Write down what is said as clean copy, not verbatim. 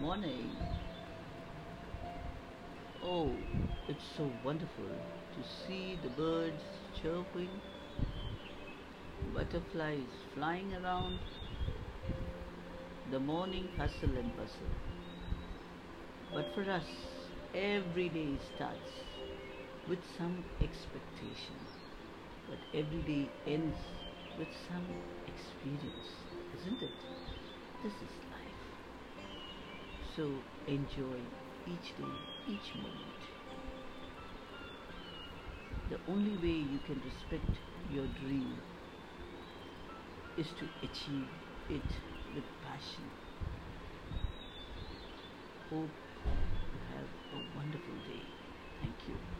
morning. Oh, it's so wonderful to see the birds chirping, butterflies flying around, the morning hustle and bustle. But for us, every day starts with some expectation, but every day ends with some experience, isn't it? This is life. So enjoy each day, each moment. The only way you can respect your dream is to achieve it with passion. Hope you have a wonderful day. Thank you.